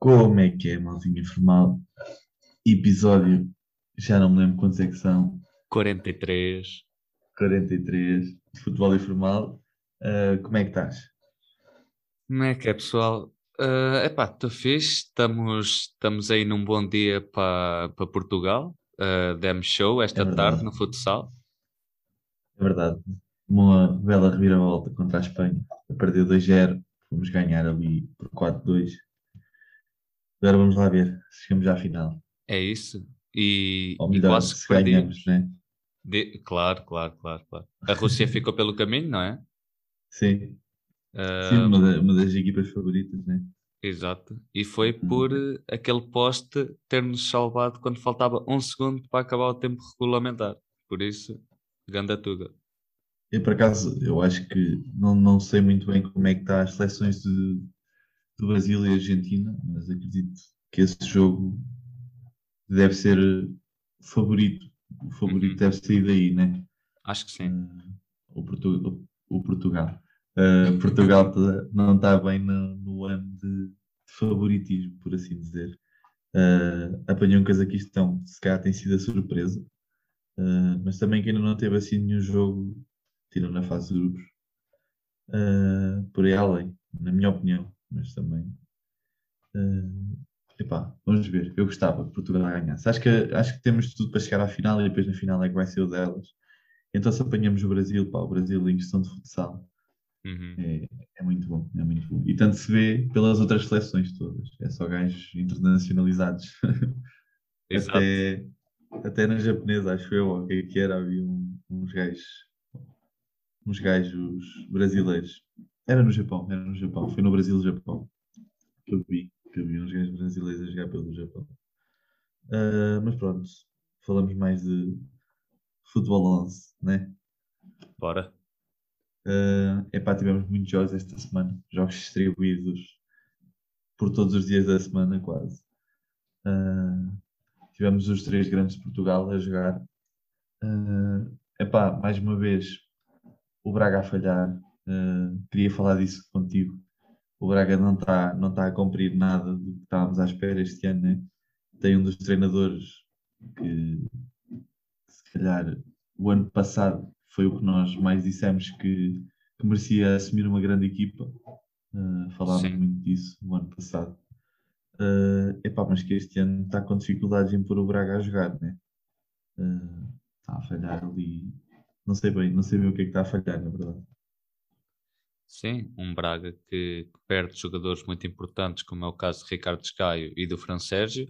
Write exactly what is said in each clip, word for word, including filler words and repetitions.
Como é que é, malzinho informal? Episódio, já não me lembro quantos é que são. quarenta e três. quarenta e três, de futebol informal. Uh, como é que estás? Como é que é, pessoal? Uh, epá, estou fixe. Estamos, estamos aí num bom dia para Portugal. Uh, demos show esta é tarde no futsal. É verdade. Uma bela reviravolta contra a Espanha. Perdeu dois a zero. Fomos ganhar ali por quatro a dois. Agora vamos lá ver se chegamos à final. É isso. E, Ou melhor, e quase se que ganhamos, não é? De... Claro, claro, claro, claro. A Rússia ficou pelo caminho, não é? Sim. Uh... Sim, uma, da, uma das equipas favoritas, né? Exato. E foi por hum. aquele poste ter-nos salvado quando faltava um segundo para acabar o tempo regulamentar. Por isso, ganda tuga. Eu, por acaso, eu acho que não, não sei muito bem como é que está as seleções de, do Brasil e Argentina, mas acredito que esse jogo deve ser favorito. O favorito uhum. deve sair daí, né? Acho que sim. Uh, o, Portu- o Portugal. Uh, Portugal tá, não está bem no, no ano de, de favoritismo, por assim dizer. Uh, apanhou um Cazaquistão, se calhar tem sido a surpresa, uh, mas também que ainda não teve assim nenhum jogo, tirando na fase de grupos, uh, por aí além, na minha opinião, mas também. Uh, epá, vamos ver, eu gostava que Portugal ganhasse. Acho que, acho que temos tudo para chegar à final e depois na final é que vai ser o delas. Então se apanhamos o Brasil, pá, o Brasil em questão de futsal. Uhum. É, é muito bom, é muito bom. E tanto se vê pelas outras seleções todas. É só gajos internacionalizados. Exato. Até, até na japonesa, acho eu, o que era, havia um, uns gajos uns gajos brasileiros. Era no Japão, era no Japão. Foi no Brasil-Japão que eu vi, que eu vi uns gajos brasileiros a jogar pelo Japão. Uh, mas pronto, falamos mais de futebol onze, né? Bora. Uh, epá, tivemos muitos jogos esta semana, jogos distribuídos por todos os dias da semana quase. Uh, tivemos os três grandes de Portugal a jogar. Uh, epá, mais uma vez o Braga a falhar. Uh, queria falar disso contigo. O Braga não está não tá a cumprir nada do que estávamos à espera este ano, né? Tem um dos treinadores que, se calhar, o ano passado foi o que nós mais dissemos que, que merecia assumir uma grande equipa. Uh, falámos Sim. muito disso no ano passado. Uh, epá, mas que este ano está com dificuldades em pôr o Braga a jogar, né? Uh, está a falhar ali. Não sei bem, não sei bem o que é que está a falhar, na verdade. Sim, um Braga que, que perde jogadores muito importantes, como é o caso de Ricardo Escaio e do Fran Sérgio,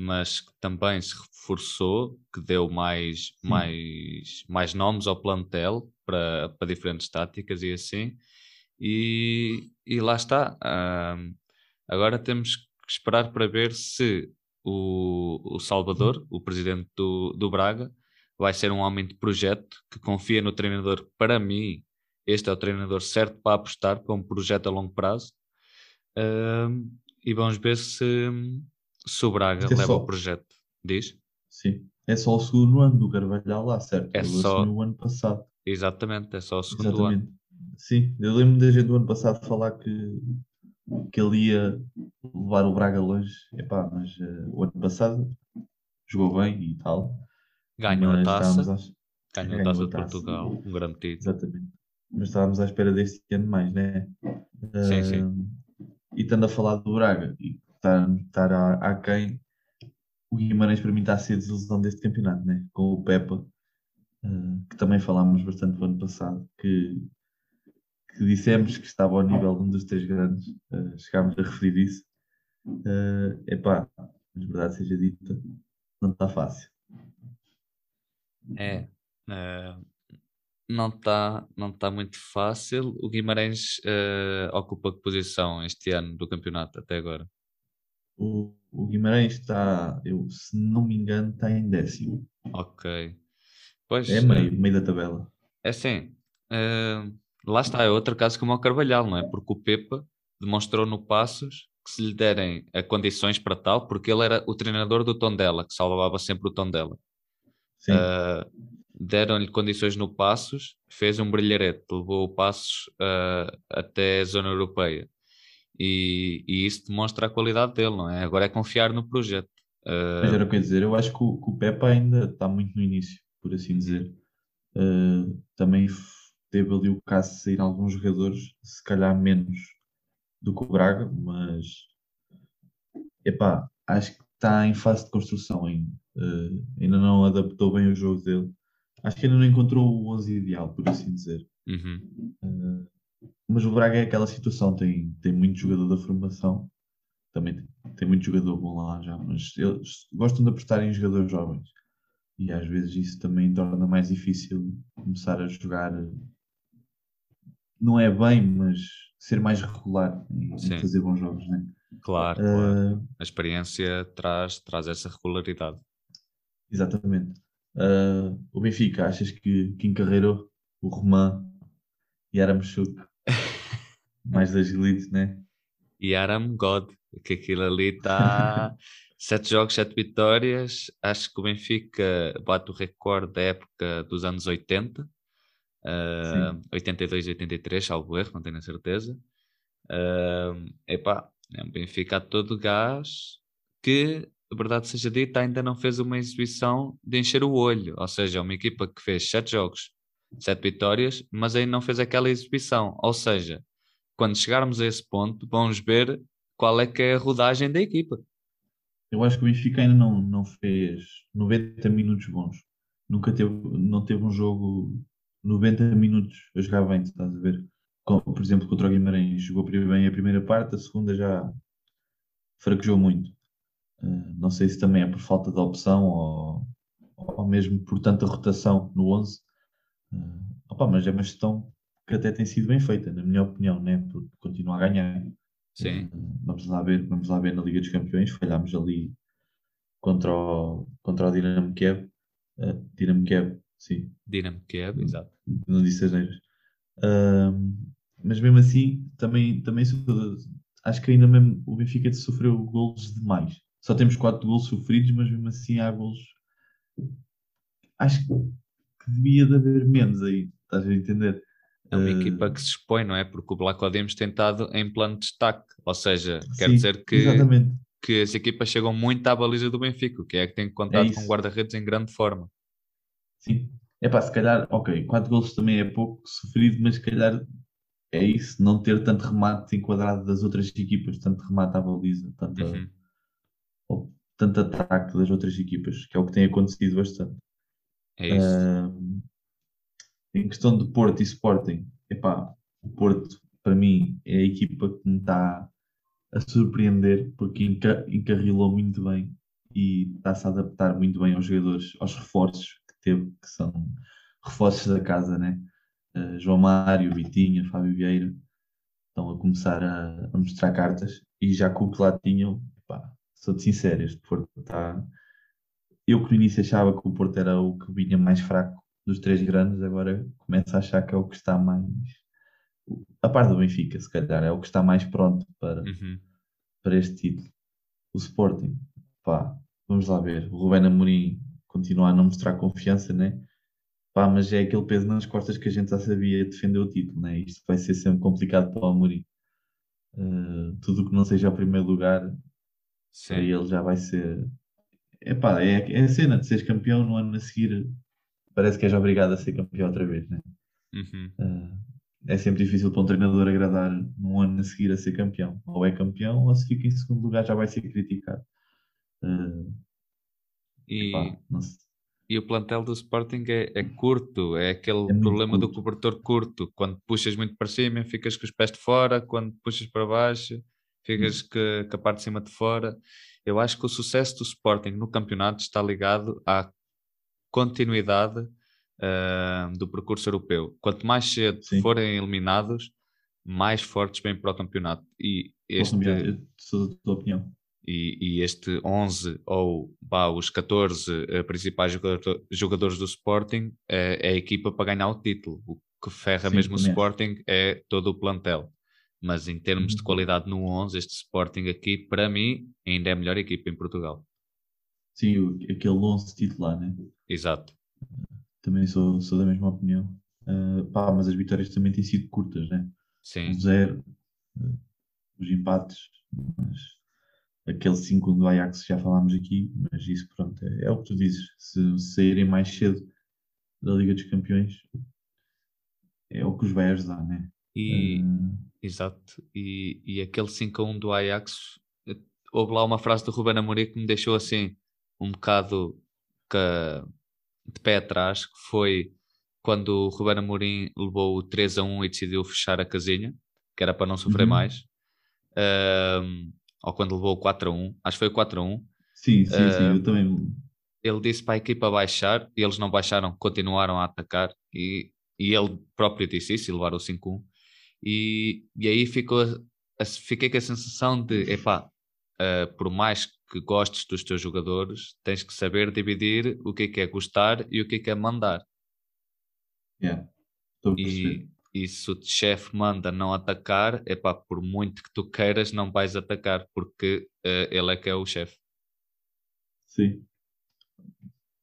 mas que também se reforçou, que deu mais, mais, mais nomes ao plantel para, para diferentes táticas e assim, e, e lá está. Um, agora temos que esperar para ver se o, o Salvador, o presidente do, do Braga, vai ser um homem de projeto que confia no treinador. Para mim, este é o treinador certo para apostar para um projeto a longo prazo, um, e vamos ver se... Se o Braga é leva só. o projeto, diz? Sim, é só o segundo ano do Carvalhal lá, certo? É só o ano passado. Exatamente, é só o segundo Exatamente. ano. Sim, eu lembro da gente do ano passado falar que, que ele ia levar o Braga longe. Epá, mas uh, o ano passado jogou bem e tal. Ganhou a taça. Às... Ganhou a taça de Portugal, um grande título. Exatamente. Mas estávamos à espera deste ano mais, não é? Uh, sim, sim. E estando a falar do Braga... E... Estar, estar a, a quem o Guimarães para mim está a ser a desilusão deste campeonato, né? Com o Pepa, uh, que também falámos bastante no ano passado, que, que dissemos que estava ao nível de um dos três grandes, uh, chegámos a referir isso. Uh, epá, mas verdade seja dita, não está fácil. É, uh, não está não tá muito fácil. O Guimarães uh, ocupa que posição este ano do campeonato até agora? O, o Guimarães está, eu, se não me engano, está em décimo. Ok. Pois, é meio, meio da tabela. É assim, uh, lá está, é outro caso como o Carvalhal, não é? Porque o Pepa demonstrou no Passos que se lhe derem a condições para tal, porque ele era o treinador do Tondela, que salvava sempre o Tondela. Uh, deram-lhe condições no Passos, fez um brilharete, levou o Passos uh, até a zona europeia. E, e isso demonstra a qualidade dele, não é? Agora é confiar no projeto. Uh... Mas era o que eu ia dizer, eu acho que o, que o Pepe ainda está muito no início, por assim dizer. Uh, também teve ali o caso de sair alguns jogadores, se calhar menos do que o Braga, mas epá, acho que está em fase de construção ainda. Uh, ainda não adaptou bem o jogo dele. Acho que ainda não encontrou o onze ideal, por assim dizer. Uhum. Uh, Mas o Braga é aquela situação, tem, tem muito jogador da formação, também tem, tem muito jogador bom lá já, mas eles gostam de apostar em jogadores jovens e às vezes isso também torna mais difícil começar a jogar, não é bem, mas ser mais regular e fazer bons jogos, né? Claro, claro. Uh, a experiência traz, traz essa regularidade. Exatamente. Uh, o Benfica, achas que, que encarreirou o Román e Yaremchuk? Mais das elites, né? E Aram God, que aquilo ali está sete jogos, sete vitórias. Acho que o Benfica bate o recorde da época dos anos oitenta, uh, oitenta e dois, oitenta e três, salvo erro, não tenho a certeza. Uh, epá, é um Benfica a todo gás que, a verdade seja dita, ainda não fez uma exibição de encher o olho. Ou seja, é uma equipa que fez sete jogos, sete vitórias, mas ainda não fez aquela exibição. Ou seja, quando chegarmos a esse ponto, vamos ver qual é que é a rodagem da equipa. Eu acho que o Benfica ainda não, não fez noventa minutos bons. Nunca teve, não teve um jogo noventa minutos a jogar bem, estás a ver? Como, por exemplo, contra o Guimarães, jogou bem a primeira parte, a segunda já fraquejou muito. Uh, não sei se também é por falta de opção ou, ou mesmo por tanta rotação no onze. Uh, opa, mas é uma gestão que até tem sido bem feita, na minha opinião, né? Porque continua a ganhar. Sim. Vamos lá ver, vamos lá ver na Liga dos Campeões, falhámos ali contra o, contra o Dínamo Kiev. Uh, Dínamo Kiev, sim. Dínamo Kiev, exato. Não disse as neiras. Uh, mas mesmo assim, também, também acho que ainda mesmo o Benfica sofreu golos demais. Só temos quatro golos sofridos, mas mesmo assim há golos. Acho que devia de haver menos aí, estás a entender? É uma uh... equipa que se expõe, não é? Porque o Black temos tentado em plano de destaque. Ou seja, sim, quer dizer que, que as equipas chegam muito à baliza do Benfica, que é que tem contato é com guarda-redes em grande forma. Sim. É pá, se calhar, ok, quatro golos também é pouco sofrido, mas se calhar é isso, não ter tanto remate enquadrado das outras equipas, tanto remate à baliza, tanto, uhum. a, ou, tanto ataque das outras equipas, que é o que tem acontecido bastante. É isso. Uh... Em questão de Porto e Sporting, epá, o Porto, para mim, é a equipa que me está a surpreender, porque enca- encarrilou muito bem e está-se a adaptar muito bem aos jogadores, aos reforços que teve, que são reforços da casa, né? Uh, João Mário, Vitinha, Fábio Vieira, estão a começar a, a mostrar cartas e já com o que lá tinham, epá, sou-te sincero, este Porto está... Eu que no início achava que o Porto era o que vinha mais fraco dos três grandes, agora começo a achar que é o que está mais... A par do Benfica, se calhar, é o que está mais pronto para, uhum. para este título. O Sporting, pá, vamos lá ver. O Rubén Amorim continua a não mostrar confiança, né? Pá, mas é aquele peso nas costas que a gente já sabia defender o título, né? Isto vai ser sempre complicado para o Amorim. Uh, tudo o que não seja o primeiro lugar, sim, aí ele já vai ser... Epá, é, é a cena de seres campeão no ano a seguir... Parece que és obrigado a ser campeão outra vez, né? Uhum. Uh, é sempre difícil para um treinador agradar num ano a seguir a ser campeão. Ou é campeão, ou se fica em segundo lugar já vai ser criticado. Uh, e, epá, não sei. E o plantel do Sporting é, é curto, é aquele é problema curto. Do cobertor curto. Quando puxas muito para cima, ficas com os pés de fora. Quando puxas para baixo, ficas uhum. com a parte de cima de fora. Eu acho que o sucesso do Sporting no campeonato está ligado à continuidade uh, do percurso europeu. Quanto mais cedo sim. forem eliminados, mais fortes vêm para o campeonato. E este, eu sou da tua opinião. E, e este onze ou bah, os catorze uh, principais jogador, jogadores do Sporting uh, é a equipa para ganhar o título. O que ferra sim, mesmo o Sporting é todo o plantel. Mas em termos hum. de qualidade no onze, este Sporting aqui, para mim, ainda é a melhor equipa em Portugal. Sim, aquele onze titular, né? Exato. Também sou, sou da mesma opinião. Uh, pá, mas as vitórias também têm sido curtas, né? Sim. O zero, uh, os empates, mas aquele cinco do Ajax já falámos aqui, mas isso, pronto, é, é o que tu dizes. Se saírem mais cedo da Liga dos Campeões, é o que os vai ajudar, né? E, uh, exato. E, e aquele cinco a um do Ajax, houve lá uma frase do Rubén Amorim que me deixou assim um bocado que, de pé atrás, que foi quando o Rubén Amorim levou o três a um e decidiu fechar a casinha, que era para não sofrer uhum. mais, um, ou quando levou o quatro a um, acho que foi o quatro a um. Sim, sim, um, sim, eu também. Ele disse para a equipa baixar, e eles não baixaram, continuaram a atacar, e, e ele próprio disse isso, e levaram o cinco a um. E, e aí ficou, fiquei com a sensação de, epá, Uh, por mais que gostes dos teus jogadores, tens que saber dividir o que é que é gostar e o que é que é mandar. Yeah, e, e se o chefe manda não atacar, é pá, por muito que tu queiras, não vais atacar, porque uh, ele é que é o chefe. Sim.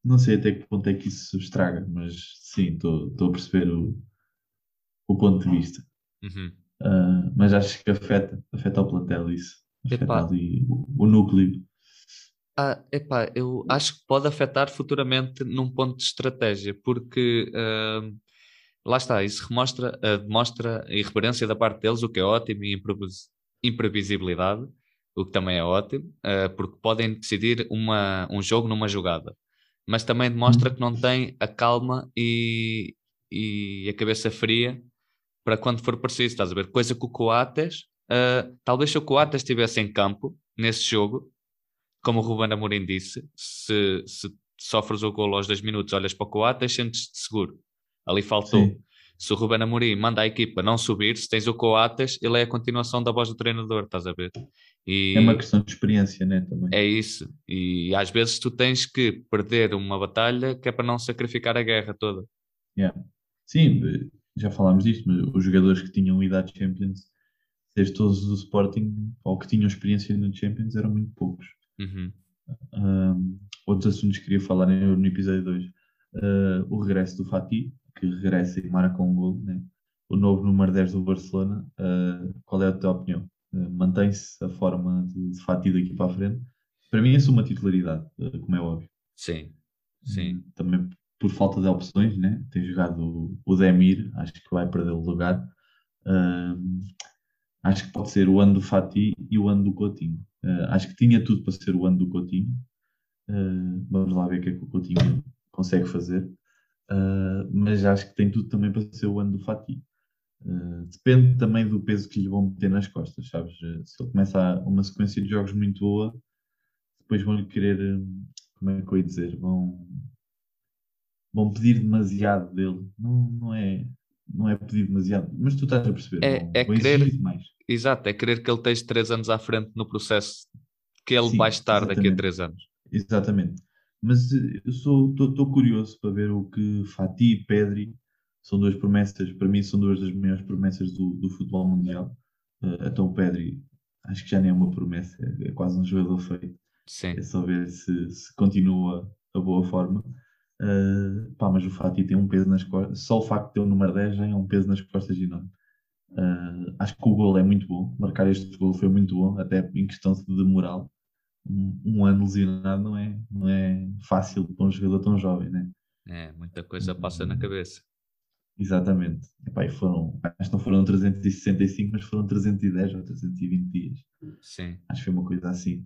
Não sei até que ponto é que isso se estraga, mas sim, estou a perceber o, o ponto de vista. Uhum. Uh, mas acho que afeta, afeta o plantel isso. Epá, ali, o núcleo. Ah, epá, eu acho que pode afetar futuramente num ponto de estratégia, porque uh, lá está, isso remostra, uh, demonstra a irreverência da parte deles, o que é ótimo, e imprevisibilidade, o que também é ótimo, uh, porque podem decidir uma, um jogo numa jogada, mas também demonstra que não têm a calma e, e a cabeça fria para quando for preciso, estás a ver? Coisa que o Coates... Uh, talvez se o Coates estivesse em campo nesse jogo, como o Rubén Amorim disse, se, se sofres o golo aos dois minutos, olhas para o Coates, sentes-te seguro, ali faltou. Sim. Se o Rubén Amorim manda a equipa não subir, se tens o Coates, ele é a continuação da voz do treinador, estás a ver? E é uma questão de experiência, né, também. É isso, e às vezes tu tens que perder uma batalha que é para não sacrificar a guerra toda. Yeah. Sim, já falámos disto, mas os jogadores que tinham idade Champions, desde todos do Sporting, ou que tinham experiência no Champions, eram muito poucos. Uhum. Um, outros assuntos que queria falar no episódio dois. Uh, o regresso do Fatih, que regressa e marca um gol, né? O novo número dez do Barcelona. Uh, qual é a tua opinião? Uh, mantém-se a forma de, de Fatih daqui para a frente? Para mim, isso é uma titularidade, uh, como é óbvio. Sim, sim. Um, também por falta de opções, né? Tem jogado o, o Demir, acho que vai perder o lugar. Um, Acho que pode ser o ano do Fatih e o ano do Coutinho. Uh, acho que tinha tudo para ser o ano do Coutinho. Uh, vamos lá ver o que é que o Coutinho consegue fazer. Uh, mas acho que tem tudo também para ser o ano do Fatih. Uh, depende também do peso que lhe vão meter nas costas, sabes? Se ele começa uma sequência de jogos muito boa, depois vão-lhe querer... Como é que eu ia dizer? Vão, vão pedir demasiado dele. Não, não é... Não é pedir demasiado, mas tu estás a perceber. É, não, é querer, demais. Exato, é querer que ele esteja três anos à frente no processo que ele Sim, vai estar exatamente. Daqui a três anos. Exatamente. Mas eu estou curioso para ver o que Fatih e Pedri são duas promessas, para mim são duas das maiores promessas do, do futebol mundial. Uh, então o Pedri, acho que já nem é uma promessa, é, é quase um jogador feito. Sim. É só ver se, se continua a boa forma. Uh, pá, mas o Fatih tem um peso nas costas, só o facto de ter o número dez já é um peso nas costas enorme. Uh, acho que o golo é muito bom, marcar este golo foi muito bom, até em questão de moral. Um, um ano lesionado não é, não é fácil para um jogador tão jovem, né? É, muita coisa passa na cabeça. Exatamente. Epá, e foram, acho que não foram trezentos e sessenta e cinco, mas foram trezentos e dez ou trezentos e vinte dias. Sim. Acho que foi uma coisa assim.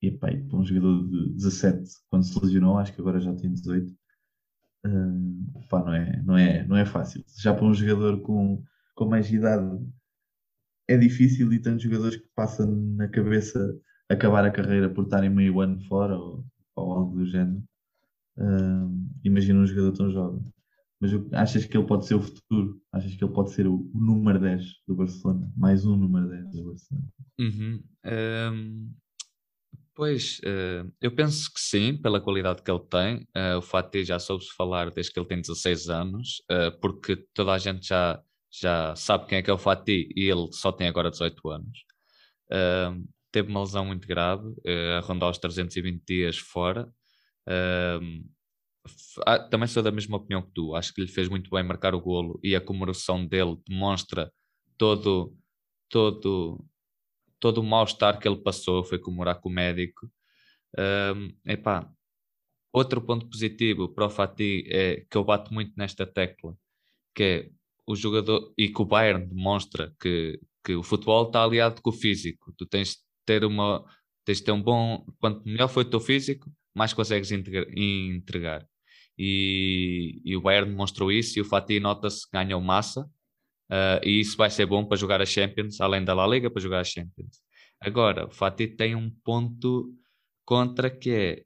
E pá, para um jogador de dezassete, quando se lesionou, acho que agora já tem dezoito, uh, pá, não, é, não, é, não é fácil. Já para um jogador com, com mais idade é difícil, e tantos jogadores que passam na cabeça acabar a carreira por estarem meio ano fora ou, ou algo do género. Uh, imagina um jogador tão jovem. Mas achas que ele pode ser o futuro? Achas que ele pode ser o, o número dez do Barcelona? Mais um número dez do Barcelona? Uhum. Um... Pois, eu penso que sim, pela qualidade que ele tem. O Fatih já soube-se falar desde que ele tem dezasseis anos, porque toda a gente já, já sabe quem é que é o Fatih, e ele só tem agora dezoito anos. teve uma lesão muito grave, uh, a rondar os trezentos e vinte dias fora. Uh, ah, também sou da mesma opinião que tu, acho que lhe fez muito bem marcar o golo e a comemoração dele demonstra todo, todo, todo o mal-estar que ele passou, foi comemorar com o médico. Uh, epá, outro ponto positivo para o Fatih é que eu bato muito nesta tecla, que é o jogador, e que o Bayern demonstra que, que o futebol está aliado com o físico. Tu tens de ter uma, tens de ter um bom, quanto melhor foi o teu físico, mais consegues integra, entregar. E, e o Bayern demonstrou isso, e o Fatih nota-se que ganhou massa, uh, e isso vai ser bom para jogar a Champions, além da La Liga, para jogar a Champions. Agora, o Fatih tem um ponto contra, que é...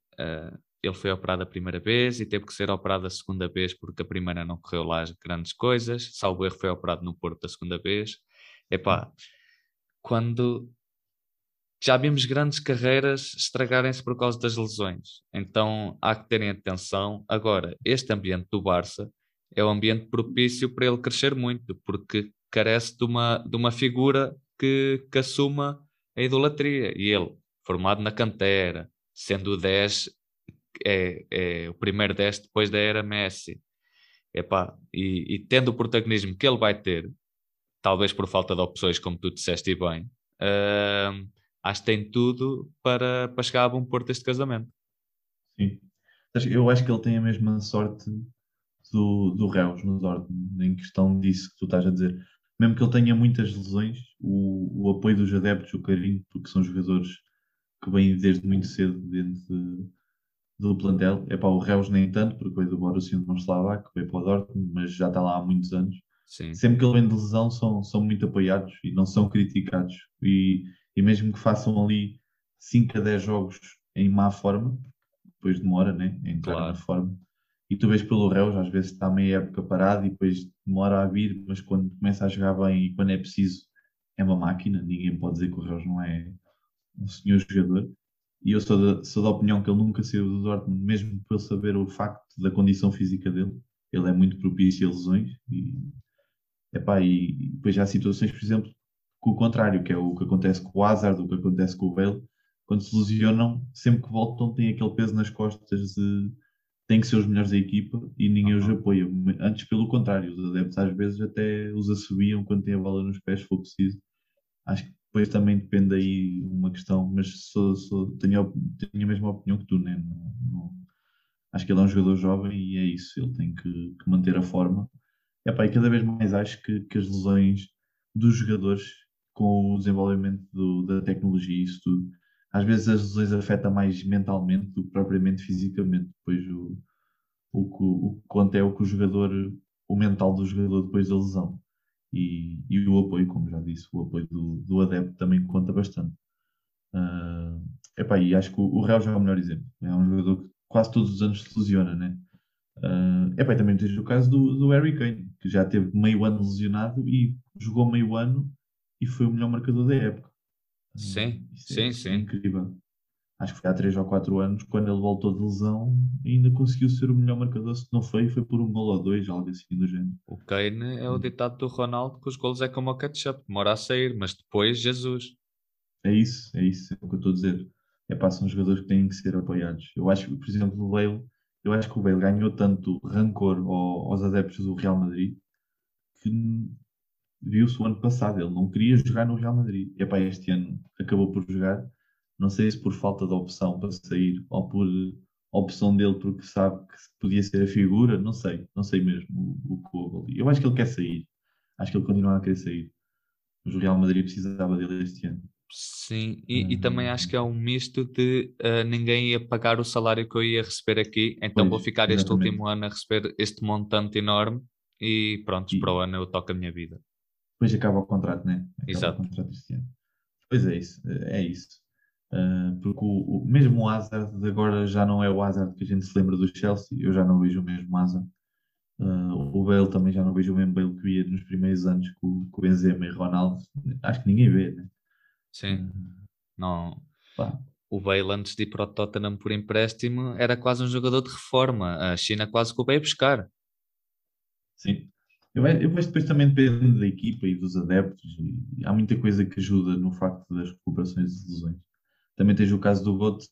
Uh, ele foi operado a primeira vez e teve que ser operado a segunda vez porque a primeira não correu lá as grandes coisas. Salvo erro, foi operado no Porto a segunda vez. Epá, quando já vimos grandes carreiras estragarem-se por causa das lesões. Então há que terem atenção. Agora, este ambiente do Barça é um ambiente propício para ele crescer muito, porque carece de uma, de uma figura que, que assuma a idolatria. E ele, formado na cantera, sendo o dez... É, é o primeiro dez depois da era Messi. Epá, e, e tendo o protagonismo que ele vai ter, talvez por falta de opções, como tu disseste bem, uh, acho que tem tudo para, para chegar a bom porto este casamento. Sim, eu acho que ele tem a mesma sorte do, do Reus no Dortmund, em questão disso que tu estás a dizer. Mesmo que ele tenha muitas lesões, o, o apoio dos adeptos, o carinho, porque são jogadores que vêm desde muito cedo dentro de do plantel. É para o Reus nem tanto, porque veio do Borussia Mönchengladbach, veio para o Dortmund, mas já está lá há muitos anos. Sim. Sempre que ele vem de lesão são, são muito apoiados e não são criticados. E, e mesmo que façam ali cinco a dez jogos em má forma, depois demora, né, a entrar claro. na forma. E tu vês pelo Reus, às vezes está meia época parado e depois demora a vir, mas quando começa a jogar bem e quando é preciso, é uma máquina. Ninguém pode dizer que o Reus não é um senhor jogador. E eu sou da, sou da opinião que ele nunca saiu do Dortmund, mesmo por saber o facto da condição física dele. Ele é muito propício a lesões. E, epá, e, e depois há situações, por exemplo, com o contrário, que é o que acontece com o Hazard, o que acontece com o Bale. Quando se lesionam, sempre que voltam, têm aquele peso nas costas de têm que ser os melhores da equipa e ninguém uhum. os apoia. Antes, pelo contrário, os adeptos às vezes até os assobiam quando têm a bola nos pés, se for preciso. Acho que depois também depende aí uma questão, mas sou, sou, tenho, tenho a mesma opinião que tu, né? Não, não, acho que ele é um jogador jovem e é isso, ele tem que, que manter a forma. Epá, e cada vez mais acho que, que as lesões dos jogadores, com o desenvolvimento do, da tecnologia e isso tudo, às vezes as lesões afetam mais mentalmente do que propriamente fisicamente. Depois o, o, o, o que conta é o que o jogador, o mental do jogador depois da lesão. E, e o apoio, como já disse, o apoio do, do adepto também conta bastante. Uh, epá, e acho que o, o Real já é o melhor exemplo. É um jogador que quase todos os anos se lesiona, né? Uh, epá, e também tens o caso do, do Harry Kane, que já teve meio ano lesionado e jogou meio ano e foi o melhor marcador da época. Sim, uh, sim, é sim. Incrível. Acho que foi há três ou quatro anos, quando ele voltou de lesão, ainda conseguiu ser o melhor marcador. Se não foi, foi por um gol ou dois, algo assim do género. O Kane é o ditado do Ronaldo, que os golos é como o ketchup, demora a sair, mas depois, Jesus. É isso, é isso, é o que eu estou a dizer. É para são jogadores que têm que ser apoiados. Eu acho que, por exemplo, o Bale, eu acho que o Bale ganhou tanto rancor aos adeptos do Real Madrid, que viu-se o ano passado, ele não queria jogar no Real Madrid. É para este ano, acabou por jogar. Não sei se por falta de opção para sair ou por opção dele porque sabe que podia ser a figura, não sei, não sei mesmo o que houve ali. Eu acho que ele quer sair, acho que ele continua a querer sair, mas o Real Madrid precisava dele este ano. Sim, e, uhum. e também acho que é um misto de uh, ninguém ia pagar o salário que eu ia receber aqui, então pois, vou ficar este exatamente. último ano a receber este montante enorme e pronto, e... para o ano eu toco a minha vida. Depois acaba o contrato, não é? Acaba Exato. o contrato este ano. Pois é isso, é isso. Uh, porque o, o, mesmo o Hazard agora já não é o Hazard que a gente se lembra do Chelsea, eu já não vejo o mesmo Hazard. Uh, o Bale também já não vejo o mesmo Bale que via nos primeiros anos com o Benzema e Ronaldo, acho que ninguém vê, né? Sim, uh, não. Pá. O Bale antes de ir para o Tottenham por empréstimo era quase um jogador de reforma, a China quase que o veio buscar. Sim, Eu, eu acho que depois também depende da equipa e dos adeptos. E há muita coisa que ajuda no facto das recuperações de lesões. Também tens o caso do Coates,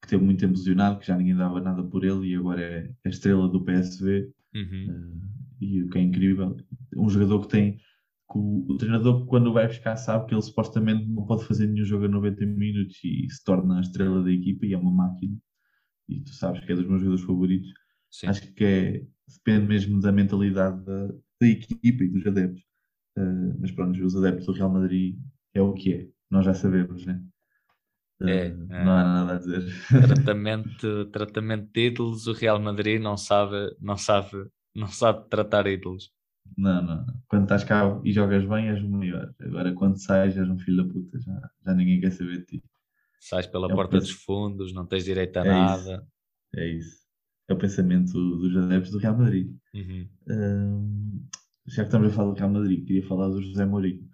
que teve muito tempo lesionado, que já ninguém dava nada por ele e agora é a estrela do P S V. Uhum. Uh, e o que é incrível. Um jogador que tem... Que o, o treinador, quando vai buscar, sabe que ele supostamente não pode fazer nenhum jogo a noventa minutos e, e se torna a estrela da equipa e é uma máquina. E tu sabes que é dos meus jogadores favoritos. Sim. Acho que é, depende mesmo da mentalidade da, da equipa e dos adeptos. Uh, mas pronto, os adeptos do Real Madrid é o que é. Nós já sabemos, né? Uh, é, não é? Não há nada a dizer. Tratamento, tratamento de ídolos, o Real Madrid não sabe, não sabe, não sabe tratar ídolos. Não, não. Quando estás cá e jogas bem, és o melhor. Agora, quando sais, és um filho da puta. Já, já ninguém quer saber de ti. Sais pela é porta dos fundos, não tens direito a é nada. Isso. É isso. É o pensamento dos adeptos do Real Madrid. Uhum. Uh, já que estamos a falar do Real Madrid, queria falar do José Mourinho.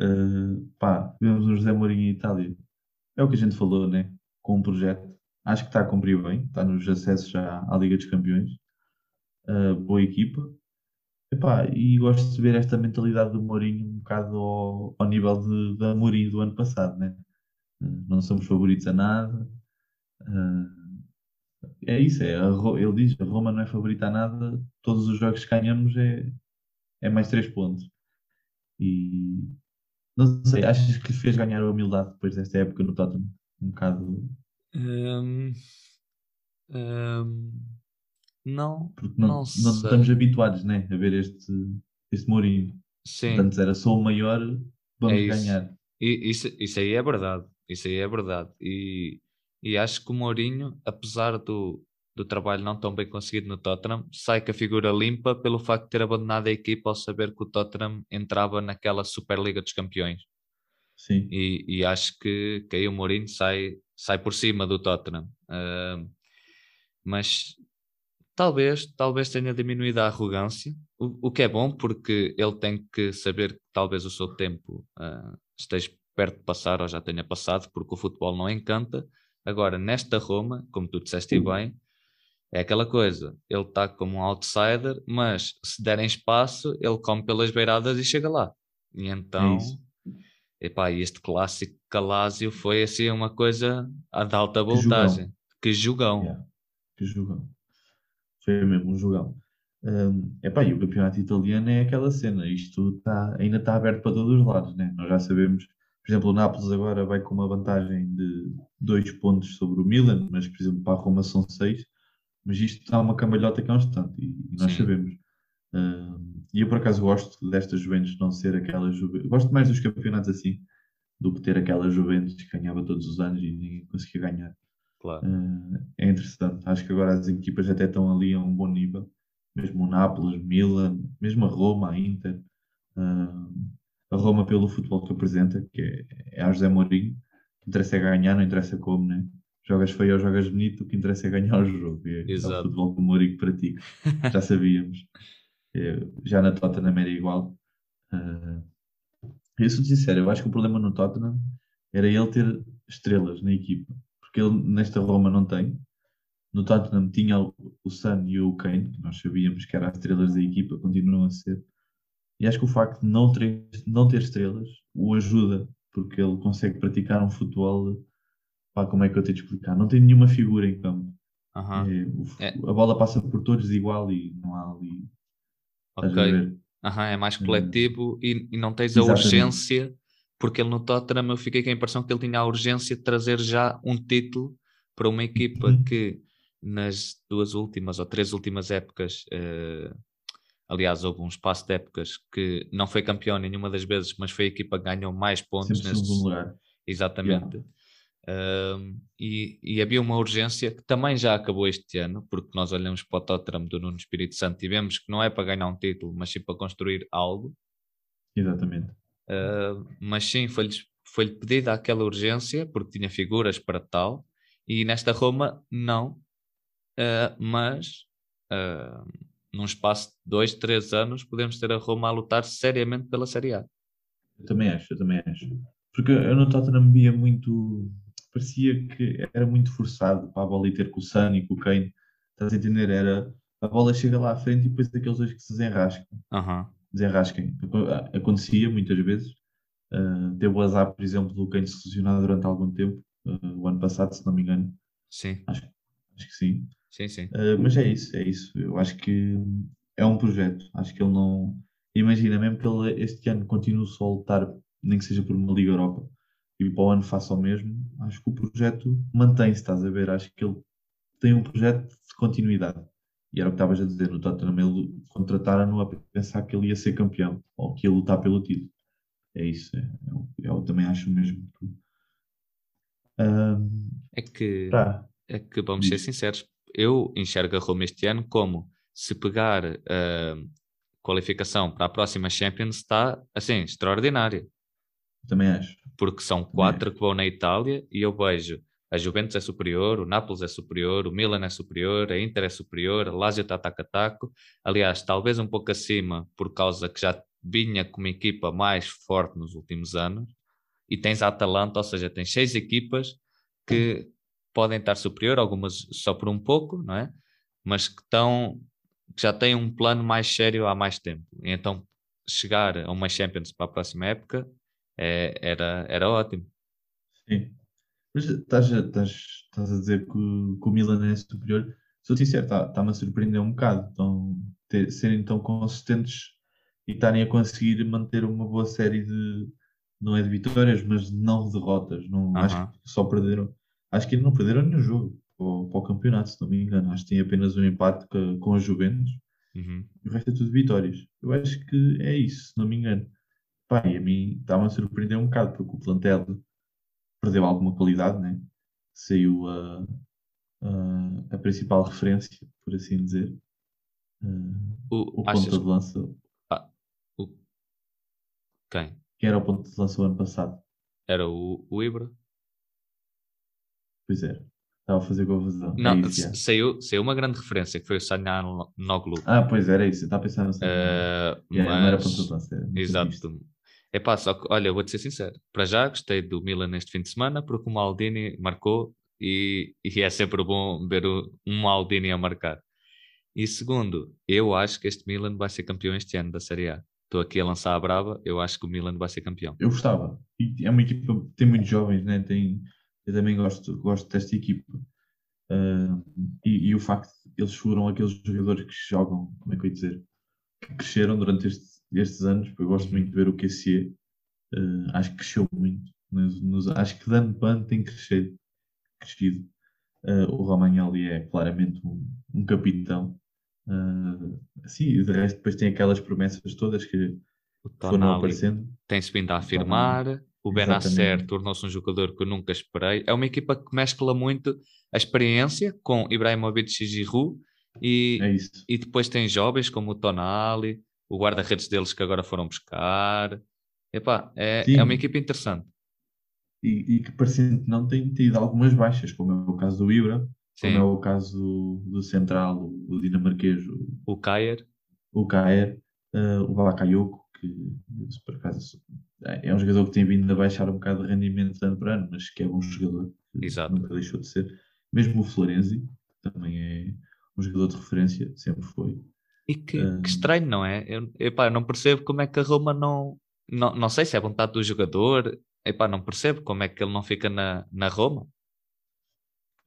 Uh, pá, vemos o José Mourinho em Itália. É o que a gente falou, né? Com um projeto. Acho que está a cumprir bem. Está nos acessos já à Liga dos Campeões. Uh, boa equipa. Epá, e gosto de ver esta mentalidade do Mourinho um bocado ao, ao nível de, de Amorim do ano passado, né? Não somos favoritos a nada. É isso, é, ele diz, a Roma não é favorita a nada, todos os jogos que ganhamos é, é mais três pontos. E não sei, achas que fez ganhar a humildade depois desta época no Tottenham? Um bocado... Um, um... Não, porque não, não, não estamos habituados, né, a ver este, este Mourinho. Sim. Portanto, era só o maior, vamos é isso. ganhar. E, isso, isso aí é verdade. Isso aí é verdade. E, e acho que o Mourinho, apesar do, do trabalho não tão bem conseguido no Tottenham, sai com a figura limpa pelo facto de ter abandonado a equipa ao saber que o Tottenham entrava naquela Superliga dos Campeões. Sim. E, e acho que, que aí o Mourinho sai, sai por cima do Tottenham. Uh, mas... Talvez, talvez tenha diminuído a arrogância, o, o que é bom porque ele tem que saber que talvez o seu tempo uh, esteja perto de passar ou já tenha passado, porque o futebol não encanta. Agora, nesta Roma, como tu disseste bem, é aquela coisa, ele está como um outsider, mas se derem espaço, ele come pelas beiradas e chega lá. E então, é epá, este clássico Lazio foi assim uma coisa de alta voltagem. Que jogão. Que jogão. Yeah. Que jogão. Foi mesmo um jogão. Um, epá, e o campeonato italiano é aquela cena. Isto tá, ainda está aberto para todos os lados, né? Nós já sabemos, por exemplo, o Nápoles agora vai com uma vantagem de dois pontos sobre o Milan, mas, por exemplo, para a Roma são seis. Mas isto está uma cambalhota constante e, e nós Sim. sabemos. Um, e eu, por acaso, gosto destas Juventus não ser aquela Juventus. Gosto mais dos campeonatos assim do que ter aquela Juventus que ganhava todos os anos e ninguém conseguia ganhar. Claro. Uh, é interessante, acho que agora as equipas até estão ali a um bom nível, mesmo o Nápoles, Milan, mesmo a Roma, a Inter, uh, a Roma pelo futebol que apresenta, que é, é a José Mourinho, que interessa é ganhar, não interessa como, né? Jogas feio ou jogas bonito, o que interessa é ganhar o jogo, é, é o futebol que o Mourinho pratica, já sabíamos, é, já na Tottenham era igual. Uh, eu sou sincero, eu acho que o problema no Tottenham era ele ter estrelas na equipa. Que ele nesta Roma não tem. No Tottenham tinha o, o Sun e o Kane, que nós sabíamos que eram as estrelas da equipa, continuam a ser. E acho que o facto de não ter, não ter estrelas o ajuda, porque ele consegue praticar um futebol, pá, como é que eu tenho de explicar? Não tem nenhuma figura em campo. Uhum. É, o, a bola passa por todos igual e não há ali... Ok, uhum, é mais coletivo é. E, e não tens a Exatamente. urgência... Porque ele no Tottenham eu fiquei com a impressão que ele tinha a urgência de trazer já um título para uma equipa uhum. que nas duas últimas ou três últimas épocas, eh, aliás, houve um espaço de épocas que não foi campeão nenhuma das vezes, mas foi a equipa que ganhou mais pontos. Sempre nesse lugar. Exatamente. Yeah. Um, e, e havia uma urgência que também já acabou este ano, porque nós olhamos para o Tottenham do Nuno Espírito Santo e vemos que não é para ganhar um título, mas sim para construir algo. Exatamente. Uh, mas sim, foi-lhe foi pedida aquela urgência porque tinha figuras para tal e nesta Roma não, uh, mas uh, num espaço de dois, três anos podemos ter a Roma a lutar seriamente pela Série A. Eu também acho, eu também acho, porque eu no Tottenham via muito, parecia que era muito forçado para a bola ir ter com o Sun e com o Kane, estás a entender? Era, a bola chega lá à frente e depois aqueles dois que se desenrascam. Aham. Uhum. desenrasquem. Acontecia muitas vezes. Uh, teve o azar, por exemplo, do Kane se lesionar durante algum tempo, uh, o ano passado, se não me engano. Sim. Acho, acho que sim. Sim, sim. Uh, mas é isso, é isso. Eu acho que é um projeto. Acho que ele não... Imagina mesmo que ele este ano continue só a lutar, nem que seja por uma Liga Europa, e para o ano faça o mesmo. Acho que o projeto mantém-se, estás a ver? Acho que ele tem um projeto de continuidade. E era o que estavas a dizer, no Tottenham ele contrataram-no a pensar que ele ia ser campeão, ou que ia lutar pelo título. É isso, é, eu, eu também acho mesmo que... Um, é, que tá. é que, vamos ser sinceros, eu enxergo a Roma este ano como, se pegar a uh, qualificação para a próxima Champions, está, assim, extraordinária. Também acho. Porque são também quatro acho. que vão na Itália, e eu vejo... A Juventus é superior, o Nápoles é superior, o Milan é superior, a Inter é superior, a Lazio está taco-taco. Aliás, talvez um pouco acima, por causa que já vinha com uma equipa mais forte nos últimos anos. E tens a Atalanta, ou seja, tens seis equipas que podem estar superior, algumas só por um pouco, não é? Mas que, estão, que já têm um plano mais sério há mais tempo. E então, chegar a uma Champions para a próxima época é, era, era ótimo. Sim. Mas estás, estás, estás a dizer que, que o Milan é superior. Sou sincero, está, está-me a surpreender um bocado então, ter, serem tão consistentes e estarem a conseguir manter uma boa série de, não é de vitórias, mas de não derrotas. Não, uh-huh. Acho que só perderam, acho que ainda não perderam nenhum jogo para o, para o campeonato, se não me engano. Acho que tem apenas um empate com, com a Juventus uh-huh. e o resto é tudo vitórias. Eu acho que é isso, se não me engano. Pá, e a mim está-me a surpreender um bocado, porque o plantel perdeu alguma qualidade, né? Saiu a, a, a principal referência, por assim dizer, uh, o, o ponto de lança. Que... Ah, o... Quem? Quem era o ponto de lança o ano passado? Era o, o Ibra. Pois é, estava a fazer confusão. Não, é isso, saiu, saiu uma grande referência, que foi o Sanhanoglu. Ah, pois era isso, eu estava a pensar no Sanhanoglu. Uh, mas... Não era ponto de lança. Exato. Triste. Epá, só que, olha, vou-te ser sincero, para já gostei do Milan neste fim de semana, porque o Maldini marcou e, e é sempre bom ver o, um Maldini a marcar. E segundo, eu acho que este Milan vai ser campeão este ano da Série A. Estou aqui a lançar a brava, eu acho que o Milan vai ser campeão. Eu gostava, é uma equipa, tem muitos jovens, né? Tem, eu também gosto, gosto desta equipa. Uh, e, e o facto de eles foram aqueles jogadores que jogam, como é que eu ia dizer, que cresceram durante este estes anos, porque eu gosto muito de ver o K C, uh, acho que cresceu muito, nos, nos, acho que de ano para ano tem crescido, crescido. Uh, o Romagnoli é claramente um, um capitão, uh, assim, e de resto depois tem aquelas promessas todas que foram aparecendo. Tem-se vindo a afirmar, o Benacer tornou-se um jogador que eu nunca esperei, é uma equipa que mescla muito a experiência com Ibrahimovic e Giroud, e, é e depois tem jovens como o Tonali, o guarda-redes deles que agora foram buscar. Epá, é, é uma equipa interessante. E, e que parecendo que não tem tido algumas baixas, como é o caso do Ibra, Sim. como é o caso do Central, o dinamarquês, o Kayer, o Kayer, uh, o Balakayoko, que por acaso é um jogador que tem vindo a baixar um bocado de rendimento de ano para ano, mas que é um jogador que Exato. nunca deixou de ser. Mesmo o Florenzi, que também é um jogador de referência, sempre foi. E que, um... que estranho, não é? Eu, epá, eu não percebo como é que a Roma não, não... Não sei se é vontade do jogador. Epá, não percebo como é que ele não fica na, na Roma.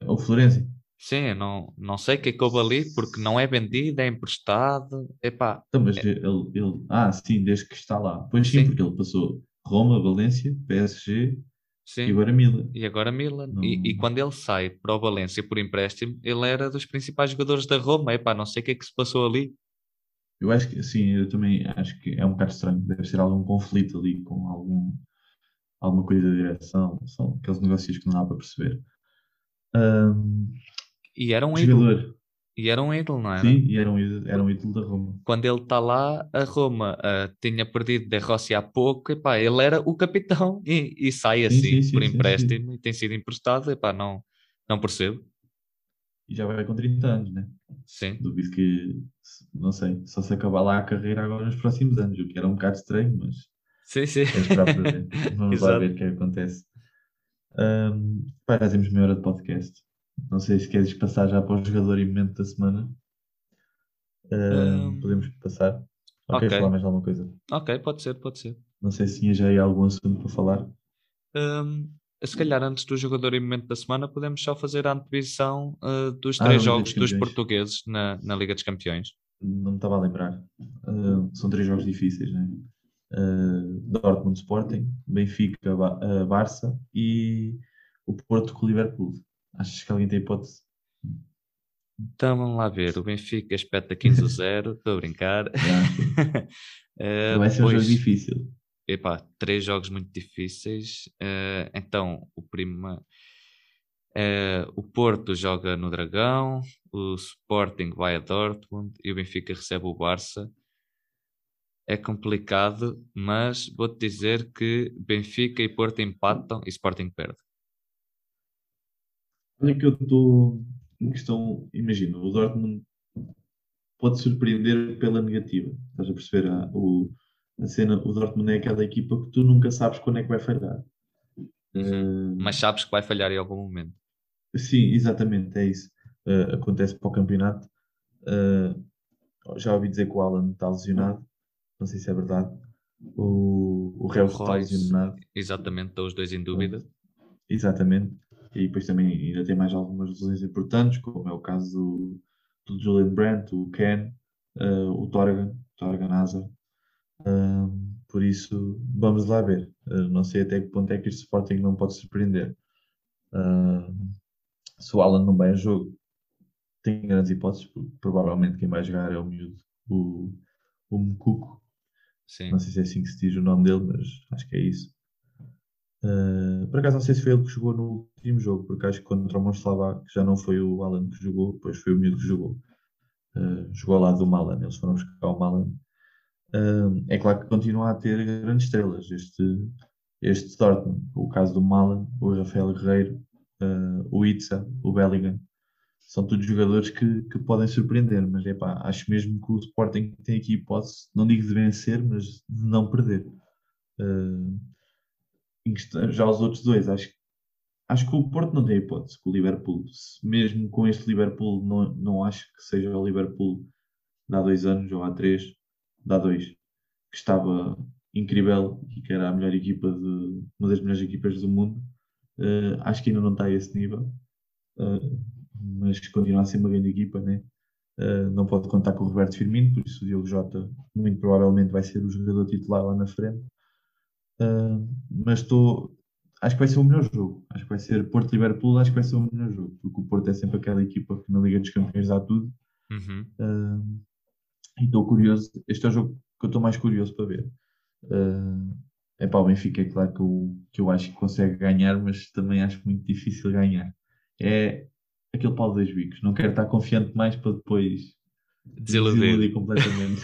O Florenzi? Sim, não, não sei o que é que houve ali, porque não é vendido, é emprestado. Epá, então, mas é... ele, ele... Ah, sim, desde que está lá. Pois sim, sim, porque ele passou Roma, Valência, P S G sim. e agora Milan. E agora Milan. Não... E, e quando ele sai para o Valência por empréstimo, ele era dos principais jogadores da Roma. Epá, não sei o que é que se passou ali. Eu acho que, sim, eu também acho que é um bocado estranho. Deve ser algum conflito ali com algum, alguma coisa da direção. São aqueles negócios que não dá para perceber. Um, e era um jogador. ídolo. E era um ídolo, não era? Sim, e era um ídolo, era um ídolo da Roma. Quando ele está lá, a Roma uh, tinha perdido De Rossi há pouco. E pá, ele era o capitão e, e sai assim sim, sim, por sim, empréstimo sim, sim. e tem sido emprestado. E pá, não, não percebo. E já vai com trinta anos, né? Sim. Duvido que, não sei, só se acabar lá a carreira agora nos próximos anos, o que era um bocado estranho, mas... Sim, sim. É Vamos lá ver o que acontece. Um, pá, já temos meia hora de podcast. Não sei se queres passar já para o jogador e momento da semana. Um, um, podemos passar. Ok, okay. Falar mais alguma coisa? Ok, pode ser, pode ser. Não sei se tinha já aí algum assunto para falar. Um, se calhar antes do jogador e momento da semana podemos só fazer a antevisão uh, dos ah, três jogos dos portugueses na, na Liga dos Campeões. Não me estava a lembrar. Uh, são três jogos difíceis, né? Uh, Dortmund, Sporting, Benfica, ba- uh, Barça e o Porto com o Liverpool. Achas que alguém tem hipótese? Então vamos lá ver. O Benfica espeta quinze a zero. Estou a brincar. uh, Vai ser um jogo difícil. Epá, três jogos muito difíceis. Uh, então, o prima, uh, o Porto joga no Dragão, o Sporting vai a Dortmund e o Benfica recebe o Barça. É complicado, mas vou-te dizer que Benfica e Porto empatam e Sporting perde. Olha que eu estou em questão, imagina, o Dortmund pode surpreender pela negativa. Estás a perceber a, o... A cena, o Dortmund é aquela equipa que tu nunca sabes quando é que vai falhar. Uhum. Uh... Mas sabes que vai falhar em algum momento. Sim, exatamente, é isso. Uh, acontece para o campeonato. Uh, já ouvi dizer que o Alan está lesionado. Não sei se é verdade. O, o Reus está lesionado. Exatamente, estão os dois em dúvida. Uh, exatamente. E depois também ainda tem mais algumas lesões importantes, como é o caso do, do Julian Brandt, o Ken, uh, o Torgan, Torgan Hazard. Uh, por isso vamos lá ver, uh, não sei até que ponto é que este Sporting não pode surpreender. Uh, se o Alan não vai a jogo, tem grandes hipóteses, porque provavelmente quem vai jogar é o miúdo, o, o Mcuco. Sim. Não sei se é assim que se diz o nome dele, mas acho que é isso. Uh, por acaso não sei se foi ele que jogou no último jogo, porque acho que contra o Mönchengladbach já não foi o Alan que jogou, depois foi o miúdo que jogou. Uh, jogou ao lado do Malan, eles foram buscar o Malan. Uh, é claro que continua a ter grandes estrelas este, este Dortmund, o caso do Malan, o Rafael Guerreiro, uh, o Itza, o Bellingham, são todos jogadores que, que podem surpreender, mas epá, acho mesmo que o Sporting tem aqui hipótese, não digo de vencer, mas de não perder. Uh, já os outros dois, acho, acho que o Porto não tem hipótese, com o Liverpool, mesmo com este Liverpool, não, não acho que seja o Liverpool de há dois anos ou há três. Da dois, que estava incrível e que era a melhor equipa de, uma das melhores equipas do mundo. Uh, acho que ainda não está a esse nível, uh, mas continua a ser uma grande equipa, né? Uh, não pode contar com o Roberto Firmino, por isso o Diogo Jota muito provavelmente vai ser o jogador titular lá na frente. Uh, mas estou, acho que vai ser o melhor jogo, acho que vai ser Porto-Liverpool, acho que vai ser o melhor jogo, porque o Porto é sempre aquela equipa que na Liga dos Campeões dá tudo. Uhum. Uh, E estou curioso, este é o jogo que eu estou mais curioso para ver. Uh, é para o Benfica, é claro que eu, que eu acho que consegue ganhar, mas também acho muito difícil ganhar. É aquele pau de dois bicos, não quero estar confiante mais para depois desiludir, desiludir completamente.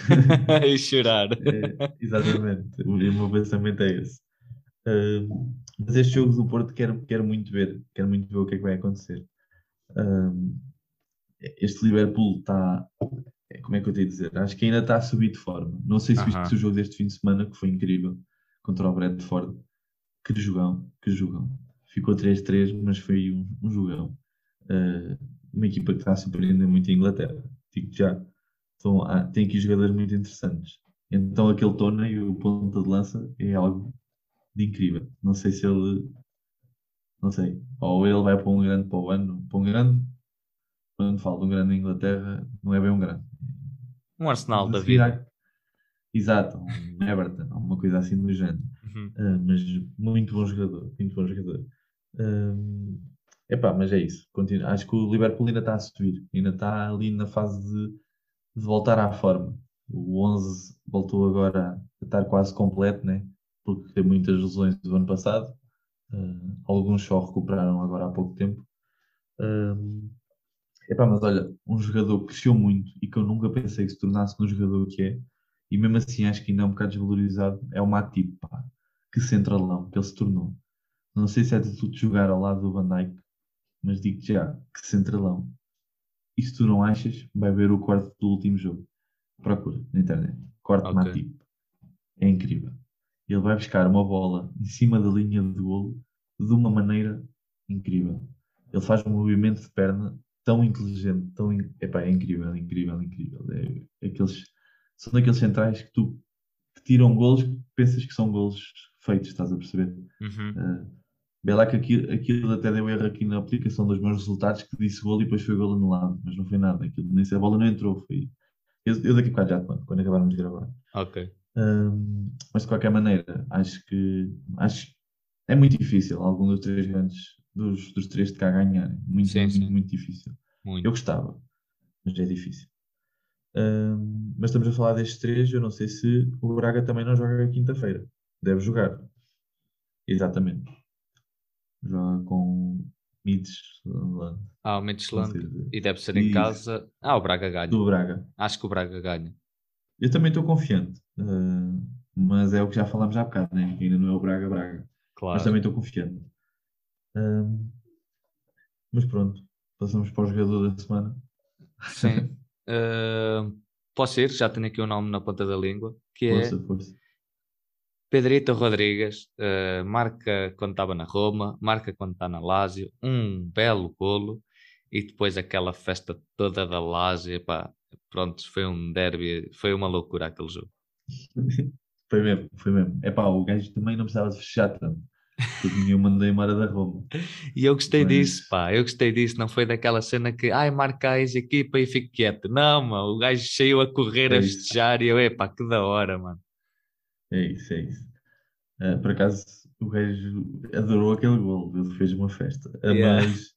E chorar. É, exatamente, o meu pensamento é esse. Uh, mas este jogo do Porto quero, quero muito ver, quero muito ver o que é que vai acontecer. Uh, este Liverpool está... Como é que eu tenho a dizer? Acho que ainda está a subir de forma. Não sei se uh-huh. viste o jogo deste fim de semana, que foi incrível, contra o Brentford. Que jogão, que jogão. Ficou três a três, mas foi um, um jogão. Uh, uma equipa que está a surpreender muito a Inglaterra. Digo já. Então, há, tem aqui jogadores muito interessantes. Então aquele Tona e o ponta de lança é algo de incrível. Não sei se ele... Não sei. Ou ele vai para um grande para o ano. Para um grande... Quando falo de um grande na Inglaterra, não é bem um grande. Um Arsenal da vida. Exato, um Everton, alguma coisa assim do género. Uhum. Uh, mas muito bom jogador, muito bom jogador. Uh, epá, mas é isso. Continua. Acho que o Liverpool ainda está a subir. Ainda está ali na fase de, de voltar à forma. O onze voltou agora a estar quase completo, né? Porque tem muitas lesões do ano passado. Uh, alguns só recuperaram agora há pouco tempo. Uh, Epá, mas olha, um jogador que cresceu muito e que eu nunca pensei que se tornasse um jogador que é, e mesmo assim acho que ainda é um bocado desvalorizado, é o Matip, pá, que centralão que ele se tornou. Não sei se é de tudo jogar ao lado do Van Dijk, mas digo-te já, que centralão. E se tu não achas, vai ver o corte do último jogo. Procura na internet. Corte okay. Matip. É incrível. Ele vai buscar uma bola em cima da linha de golo de uma maneira incrível. Ele faz um movimento de perna tão inteligente, tão... Epá, é incrível, incrível, incrível. É, aqueles são daqueles centrais que tu que tiram golos que pensas que são golos feitos, estás a perceber? Uhum. Uh, Bela que aquilo, aquilo até deu erro aqui na aplicação dos meus resultados, que disse golo e depois foi golo anulado, mas não foi nada, aquilo, nem se a bola não entrou, foi... Eu, eu daqui a bocado já te mando, quando acabarmos de gravar. Ok. Uh, mas de qualquer maneira, acho que acho, é muito difícil algum dos três grandes, dos, dos três de cá ganharem. Muito, sim, sim. muito, muito difícil. Muito. Eu gostava, mas é difícil. Uh, mas estamos a falar destes três, eu não sei se o Braga também não joga quinta-feira. Deve jogar. Exatamente. Joga com Midtjylland. Ah, o Midtjylland. E deve ser em e... casa. Ah, o Braga ganha. Do Braga. Acho que o Braga ganha. Eu também estou confiante. Uh, mas é o que já falámos há bocado, né? Ainda não é o Braga-Braga. Claro. Mas também estou confiante. Uh, mas pronto. Passamos para o jogador da semana. Sim. Uh, posso ir? Já tenho aqui o nome na ponta da língua. Que força, é... força. Pedrito Rodrigues, uh, marca quando estava na Roma, marca quando está na Lazio, um belo golo, e depois aquela festa toda da Lazio, pá, pronto, foi um derby, foi uma loucura aquele jogo. Foi mesmo, foi mesmo. É pá, o gajo também não precisava de fechar tanto, porque eu mandei embora da Roma. E eu gostei Mas... disso, pá, eu gostei disso, não foi daquela cena que, ai, marcais aqui, pá, e fico quieto. Não, mano, o gajo saiu a correr, é a festejar, e eu, é pá, que da hora, mano. É isso, é isso. Uh, por acaso, o gajo adorou aquele golo, ele fez uma festa. Uh, yeah. Mas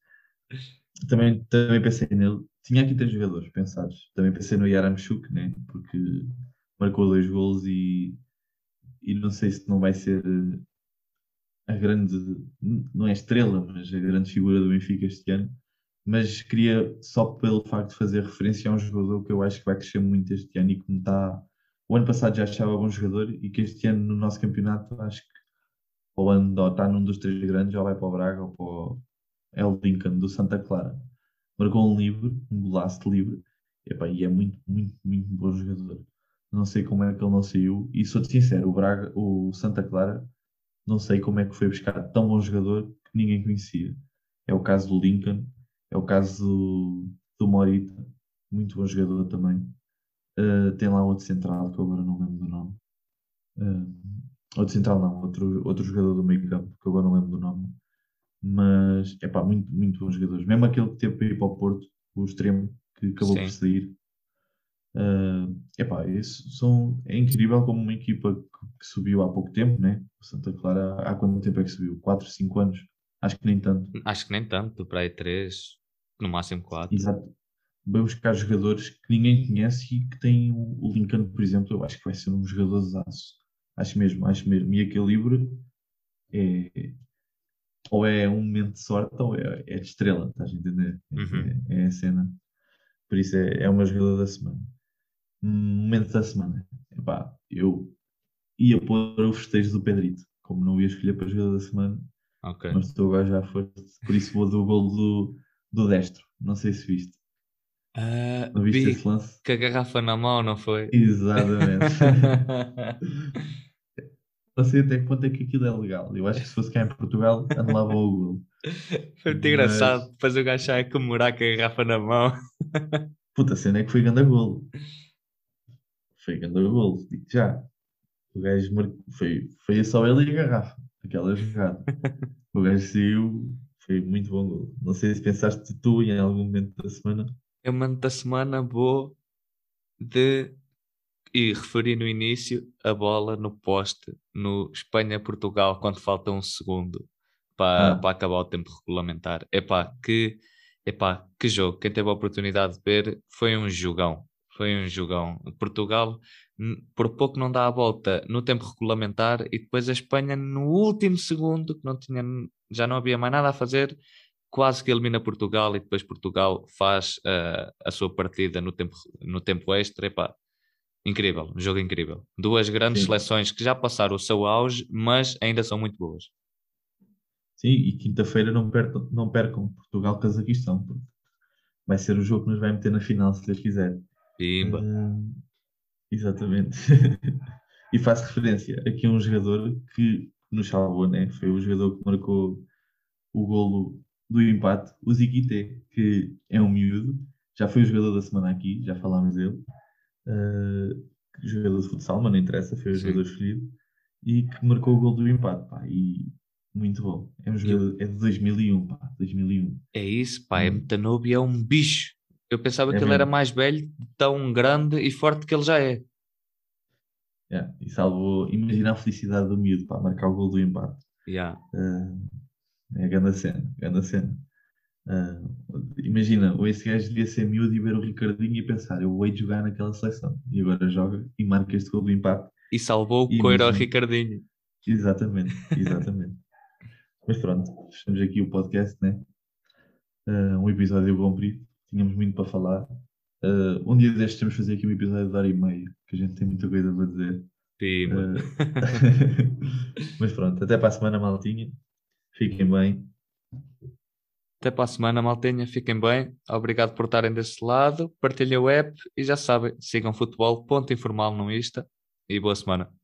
também, também pensei nele. Tinha aqui três jogadores pensados. Também pensei no Yaremchuk, né? Porque marcou dois golos e, e não sei se não vai ser a grande... Não é estrela, mas a grande figura do Benfica este ano. Mas queria, só pelo facto de fazer referência a um jogador que eu acho que vai crescer muito este ano e que me está... O ano passado já achava bom jogador e que este ano no nosso campeonato acho que ou anda, ou está num dos três grandes, ou vai para o Braga ou para o El Lincoln do Santa Clara. Marcou um livre, um golaço de livre, e, epa, e é muito, muito, muito bom jogador. Não sei como é que ele não saiu e sou-te sincero, o, Braga, o Santa Clara não sei como é que foi buscar tão bom jogador que ninguém conhecia. É o caso do Lincoln, é o caso do, do Morita, muito bom jogador também. Uh, tem lá outro central, que agora não lembro do nome. Uh, outro central não, outro, outro jogador do meio campo, que agora não lembro do nome. Mas, é pá, muito, muito bons jogadores. Mesmo aquele que teve para ir para o Porto, o extremo, que acabou Sim. por sair. Uh, é pá, são, é incrível como uma equipa que, que subiu há pouco tempo, né? O Santa Clara, há quanto tempo é que subiu? quatro, cinco anos? Acho que nem tanto. Acho que nem tanto, para aí três, no máximo quatro. Exato. Vai buscar jogadores que ninguém conhece e que tem o Lincoln, por exemplo, eu acho que vai ser um jogador de aço. Acho mesmo, acho mesmo. E aquele livre é... ou é um momento de sorte ou é, é de estrela, estás a entender? Uhum. É, é a cena. Por isso é, é uma jogada da semana. Um momento da semana. Epá, eu ia pôr o festejo do Pedrito, como não ia escolher para a jogada da semana, okay. Mas tu agora já foste. Por isso vou do golo do, do Destro. Não sei se viste. Uh, não viste esse lance? Que a garrafa na mão, não foi? Exatamente. Não sei até que ponto é que aquilo é legal. Eu acho que se fosse cá em Portugal, anulava o golo. Foi muito mas... engraçado. Depois o gajo a comemorar com a garrafa na mão. Puta, a cena é que foi ganda golo. Foi ganda golo, digo já. O gajo mar... foi, foi só ele e a garrafa. Aquela jogada. O gajo saiu. Foi muito bom golo. Não sei se pensaste tu em algum momento da semana. Eu mando da semana vou de, e referi no início, a bola no poste no Espanha-Portugal quando falta um segundo para, ah. para acabar o tempo regulamentar. Epá, que, epá, que jogo. Quem teve a oportunidade de ver foi um jogão. Foi um jogão. Portugal por pouco não dá a volta no tempo regulamentar e depois a Espanha no último segundo, que não tinha, já não havia mais nada a fazer, quase que elimina Portugal e depois Portugal faz uh, a sua partida no tempo, no tempo extra. Epá, incrível, um jogo incrível. Duas grandes Sim. seleções que já passaram o seu auge, mas ainda são muito boas. Sim, e quinta-feira não percam, não percam Portugal Cazaquistão. Vai ser o jogo que nos vai meter na final, se Deus quiser. Pimba. Uh, exatamente. E faço referência aqui a um jogador que nos salvou, né? Foi o jogador que marcou o golo do empate, o Ziquité, que é um miúdo, já foi o jogador da semana aqui, já falámos dele, uh, jogador de futsal, mas não interessa, foi o Sim. jogador escolhido, e que marcou o gol do empate, pá, e muito bom. É um jogador, é de dois mil e um, pá, dois mil e um. É isso, pá, é Metanobi, é um bicho. Eu pensava é que mesmo. Ele era mais velho, tão grande e forte que ele já é. Yeah, e salvou, imagina a felicidade do miúdo, pá, marcar o gol do empate. Yeah. Uh, é a grande cena, grande cena. Uh, imagina, esse gajo devia ser miúdo e ver o Ricardinho e pensar, eu vou ir jogar naquela seleção. E agora joga e marca este gol do empate. E salvou o coiro ao Ricardinho. Exatamente, exatamente. Mas pronto, fechamos aqui o podcast, né? Uh, um episódio comprido, tínhamos muito para falar. Uh, um dia destes temos de fazer aqui um episódio de hora e meia, que a gente tem muita coisa para dizer. Sim, uh... mas pronto, até para a semana, maltinha. Fiquem bem. Até para a semana, maltinha. Fiquem bem. Obrigado por estarem desse lado. Partilhem o app e já sabem, sigam futebol ponto informal no Insta. E boa semana.